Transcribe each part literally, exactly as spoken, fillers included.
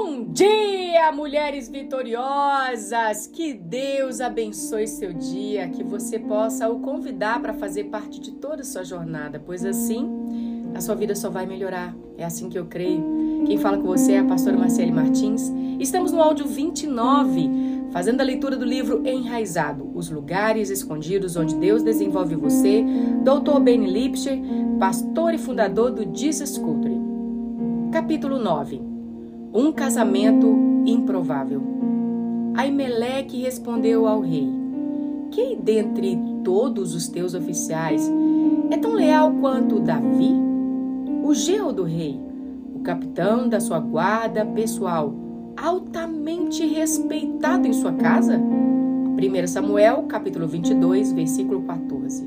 Bom dia, mulheres vitoriosas! Que Deus abençoe seu dia, que você possa o convidar para fazer parte de toda a sua jornada, pois assim a sua vida só vai melhorar. É assim que eu creio. Quem fala com você é a pastora Marcielle Martins. Estamos no áudio vinte e nove, fazendo a leitura do livro Enraizado, Os Lugares Escondidos Onde Deus Desenvolve Você, doutor Ben Lipscher, pastor e fundador do Jesus Culture. Capítulo nove. Um casamento improvável. Aimeleque respondeu ao rei: quem dentre todos os teus oficiais é tão leal quanto Davi, o genro do rei, o capitão da sua guarda pessoal, altamente respeitado em sua casa? primeiro Samuel, capítulo vinte e dois, versículo quatorze.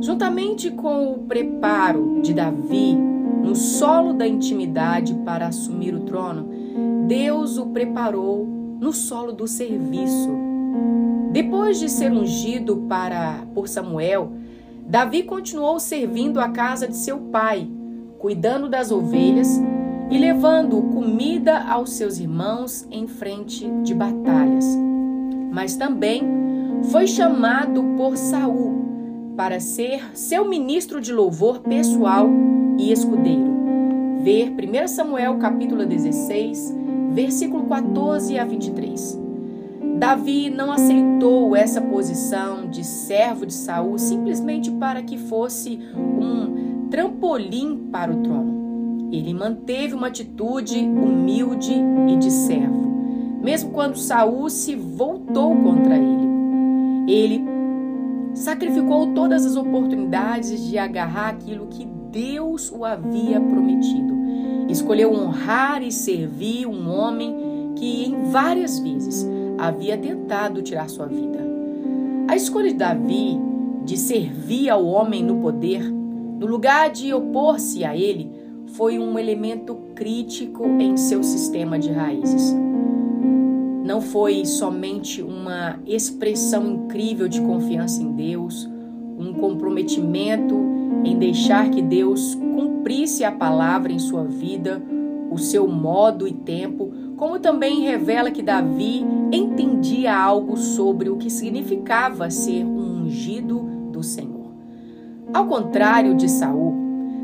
Juntamente com o preparo de Davi no solo da intimidade para assumir o trono, Deus o preparou no solo do serviço. Depois de ser ungido para, por Samuel, Davi continuou servindo a casa de seu pai, cuidando das ovelhas e levando comida aos seus irmãos em frente de batalhas. Mas também foi chamado por Saul para ser seu ministro de louvor pessoal e escudeiro. Ver primeiro Samuel, capítulo dezesseis, versículo quatorze a vinte e três. Davi não aceitou essa posição de servo de Saul simplesmente para que fosse um trampolim para o trono. Ele manteve uma atitude humilde e de servo, mesmo quando Saul se voltou contra ele. Ele sacrificou todas as oportunidades de agarrar aquilo que Deus o havia prometido. Escolheu honrar e servir um homem que em várias vezes havia tentado tirar sua vida. A escolha de Davi de servir ao homem no poder, no lugar de opor-se a ele, foi um elemento crítico em seu sistema de raízes. Não foi somente uma expressão incrível de confiança em Deus, um comprometimento em deixar que Deus cumprisse a palavra em sua vida, o seu modo e tempo, como também revela que Davi entendia algo sobre o que significava ser um ungido do Senhor. Ao contrário de Saul,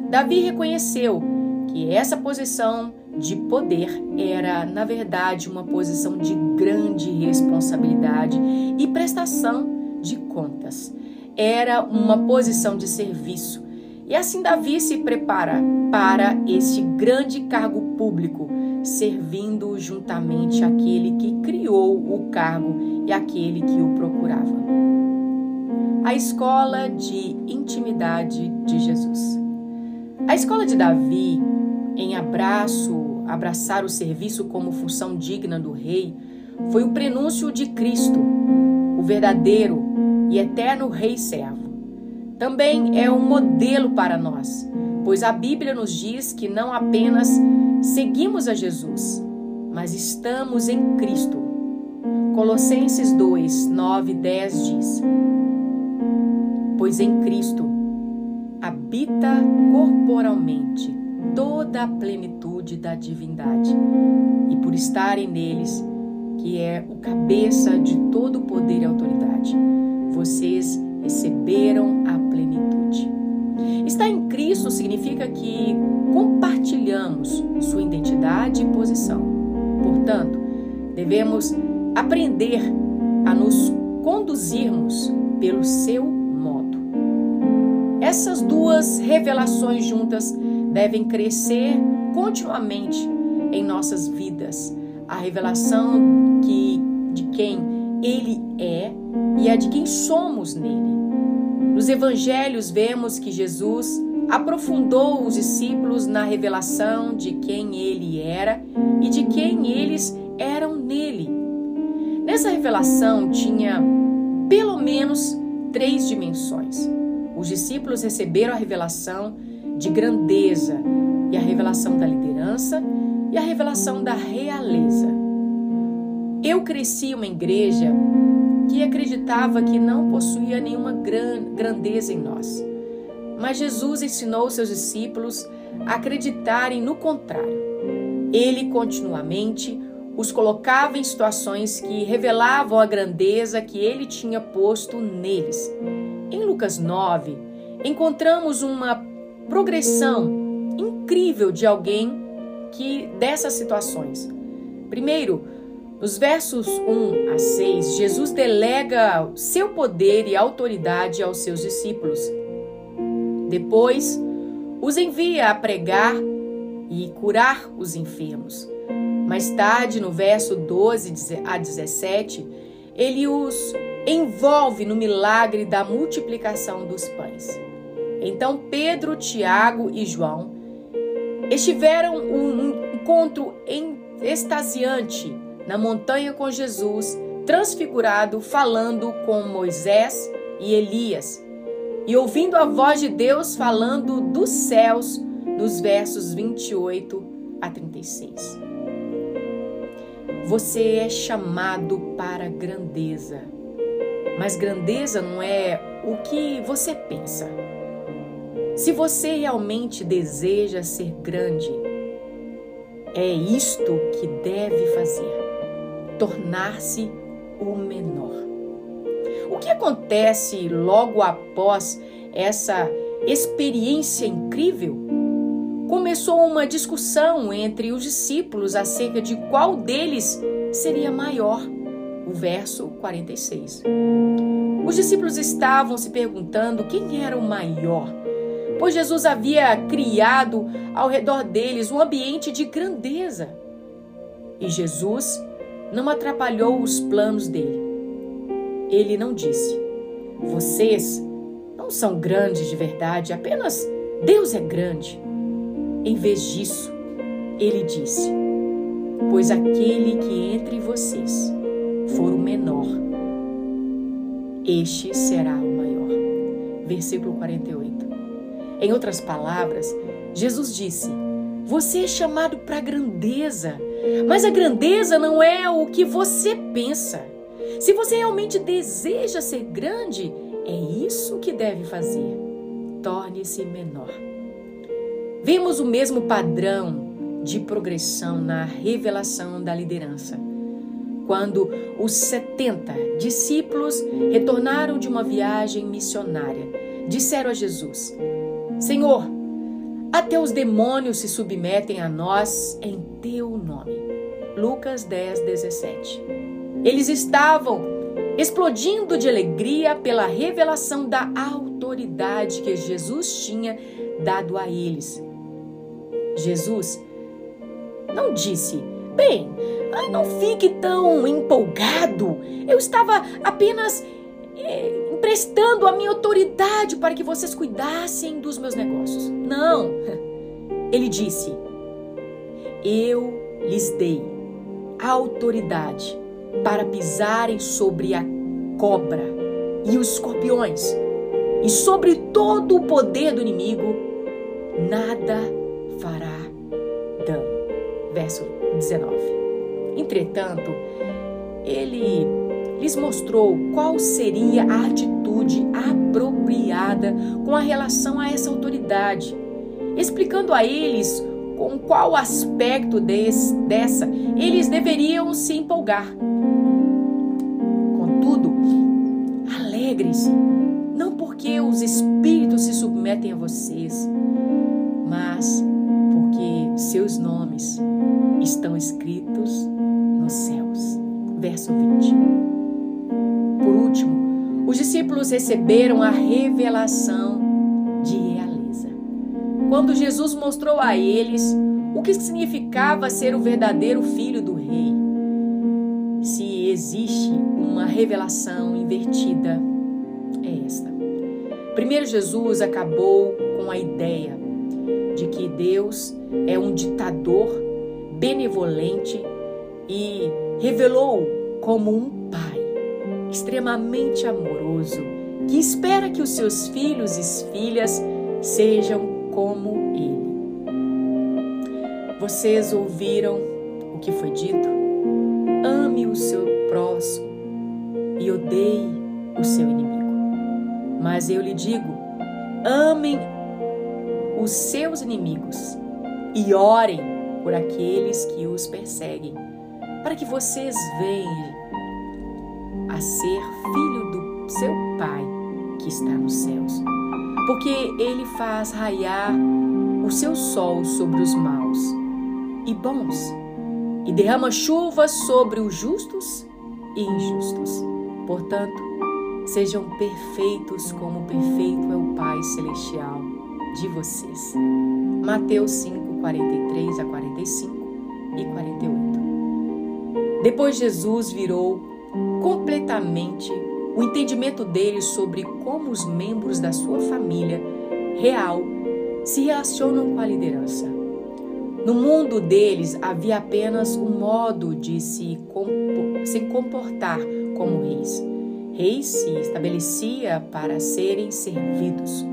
Davi reconheceu que essa posição de poder era, na verdade, uma posição de grande responsabilidade e prestação de contas. Era uma posição de serviço. E assim Davi se prepara para este grande cargo público, servindo juntamente aquele que criou o cargo e aquele que o procurava. A escola de intimidade de Jesus. A escola de Davi em abraço, abraçar o serviço como função digna do rei, foi o prenúncio de Cristo, o verdadeiro e eterno rei servo. Também é um modelo para nós, pois a Bíblia nos diz que não apenas seguimos a Jesus, mas estamos em Cristo. Colossenses dois, nove, dez diz: pois em Cristo habita corporalmente toda a plenitude da divindade, e por estarem neles, que é o cabeça de todo poder e autoridade, vocês receberam a plenitude. Estar em Cristo significa que compartilhamos sua identidade e posição. Portanto, devemos aprender a nos conduzirmos pelo seu modo. Essas duas revelações juntas devem crescer continuamente em nossas vidas. A revelação que, de quem Ele é e a de quem somos nele. Nos evangelhos vemos que Jesus aprofundou os discípulos na revelação de quem ele era e de quem eles eram nele. Nessa revelação tinha pelo menos três dimensões. Os discípulos receberam a revelação de grandeza e a revelação da liderança e a revelação da realeza. Eu cresci em uma igreja que acreditava que não possuía nenhuma grandeza em nós. Mas Jesus ensinou seus discípulos a acreditarem no contrário. Ele continuamente os colocava em situações que revelavam a grandeza que ele tinha posto neles. Em Lucas nove, encontramos uma progressão incrível de alguém que dessas situações. Primeiro, nos versos um a seis, Jesus delega seu poder e autoridade aos seus discípulos. Depois, os envia a pregar e curar os enfermos. Mais tarde, no verso doze a dezessete, ele os envolve no milagre da multiplicação dos pães. Então Pedro, Tiago e João estiveram um encontro extasiante na montanha com Jesus, transfigurado, falando com Moisés e Elias, e ouvindo a voz de Deus falando dos céus, dos versos vinte e oito a trinta e seis. Você é chamado para grandeza, mas grandeza não é o que você pensa. Se você realmente deseja ser grande, é isto que deve fazer: tornar-se o menor. O que acontece logo após essa experiência incrível? Começou uma discussão entre os discípulos acerca de qual deles seria maior, o verso quarenta e seis. Os discípulos estavam se perguntando quem era o maior, pois Jesus havia criado ao redor deles um ambiente de grandeza. E Jesus não atrapalhou os planos dele. Ele não disse: vocês não são grandes de verdade, apenas Deus é grande. Em vez disso, ele disse: pois aquele que entre vocês for o menor, este será o maior. Versículo quarenta e oito. Em outras palavras, Jesus disse: você é chamado para a grandeza, mas a grandeza não é o que você pensa. Se você realmente deseja ser grande, é isso que deve fazer: torne-se menor. Vemos o mesmo padrão de progressão na revelação da liderança. Quando os setenta discípulos retornaram de uma viagem missionária, disseram a Jesus: Senhor, até os demônios se submetem a nós em teu nome. Lucas dez, dezessete. Eles estavam explodindo de alegria pela revelação da autoridade que Jesus tinha dado a eles. Jesus não disse: bem, não fique tão empolgado, eu estava apenas eh, emprestando a minha autoridade para que vocês cuidassem dos meus negócios. Não, ele disse: eu lhes dei autoridade para pisarem sobre a cobra e os escorpiões e sobre todo o poder do inimigo, nada fará dano. Verso dezenove. Entretanto, ele lhes mostrou qual seria a atitude apropriada com a relação a essa autoridade, explicando a eles com qual aspecto desse, dessa eles deveriam se empolgar. Contudo, alegrem-se, não porque os espíritos se submetem a vocês, mas porque seus nomes estão escritos nos céus. Verso vinte. Por último, os discípulos receberam a revelação de realeza, quando Jesus mostrou a eles o que significava ser o verdadeiro filho do rei. Se existe uma revelação invertida, é esta. Primeiro, Jesus acabou com a ideia de que Deus é um ditador benevolente e revelou-o como um pai extremamente amoroso que espera que os seus filhos e filhas sejam como ele. Vocês ouviram o que foi dito? Ame o seu próximo e odeie o seu inimigo. Mas eu lhe digo, amem os seus inimigos e orem por aqueles que os perseguem, para que vocês venham a ser filho do seu Pai que está nos céus, porque Ele faz raiar o seu sol sobre os maus e bons, e derrama chuva sobre os justos e injustos. Portanto, sejam perfeitos como perfeito é o Pai Celestial de vocês. Mateus cinco, quarenta e três a quarenta e cinco e quarenta e oito. Depois Jesus virou completamente o entendimento dele sobre como os membros da sua família real se relacionam com a liderança. No mundo deles havia apenas um modo de se comportar como reis. Reis se estabelecia para serem servidos.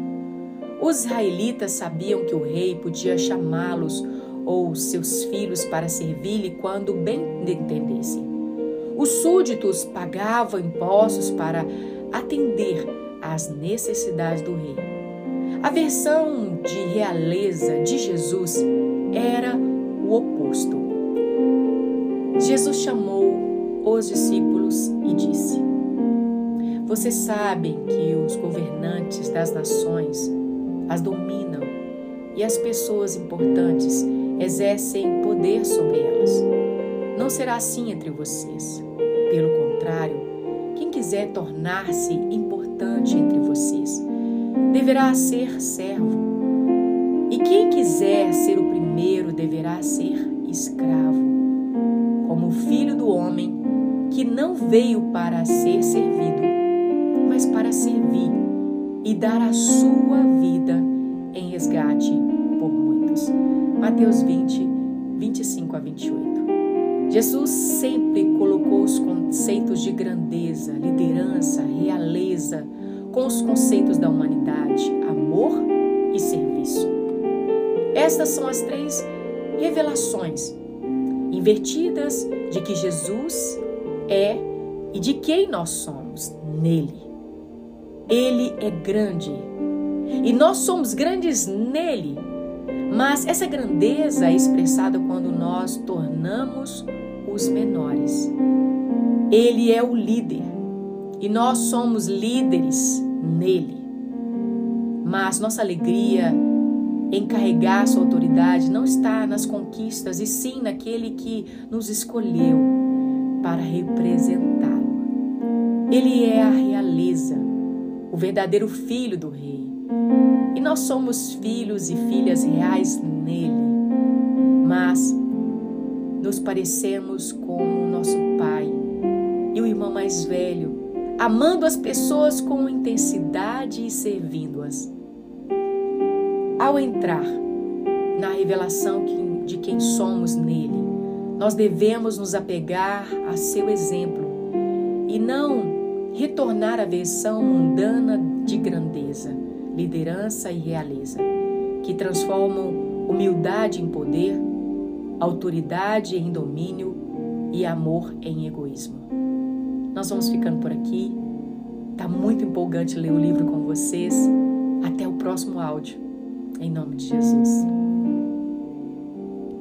Os israelitas sabiam que o rei podia chamá-los ou seus filhos para servir-lhe quando bem entendesse. Os súditos pagavam impostos para atender às necessidades do rei. A versão de realeza de Jesus era o oposto. Jesus chamou os discípulos e disse: vocês sabem que os governantes das nações as dominam e as pessoas importantes exercem poder sobre elas. Não será assim entre vocês. Pelo contrário, quem quiser tornar-se importante entre vocês deverá ser servo, e quem quiser ser o primeiro deverá ser escravo, como o Filho do Homem, que não veio para ser servido, mas para servir e dar a sua vida em resgate por muitos. Mateus vinte, vinte e cinco a vinte e oito. Jesus sempre colocou os conceitos de grandeza, liderança, realeza, com os conceitos da humanidade, amor e serviço. Estas são as três revelações invertidas de que Jesus é e de quem nós somos nele. Ele é grande e nós somos grandes nele, mas essa grandeza é expressada quando nós tornamos os menores. Ele é o líder e nós somos líderes nele, mas nossa alegria em carregar sua autoridade não está nas conquistas, e sim naquele que nos escolheu para representá-lo. Ele é a realeza, o verdadeiro filho do rei, e nós somos filhos e filhas reais nele, mas nos parecemos como nosso pai e o irmão mais velho, amando as pessoas com intensidade e servindo-as. Ao entrar na revelação de quem somos nele, nós devemos nos apegar a seu exemplo e não retornar à versão mundana de grandeza, liderança e realeza, que transformam humildade em poder, autoridade em domínio e amor em egoísmo. Nós vamos ficando por aqui. Tá muito empolgante ler o livro com vocês. Até o próximo áudio. Em nome de Jesus.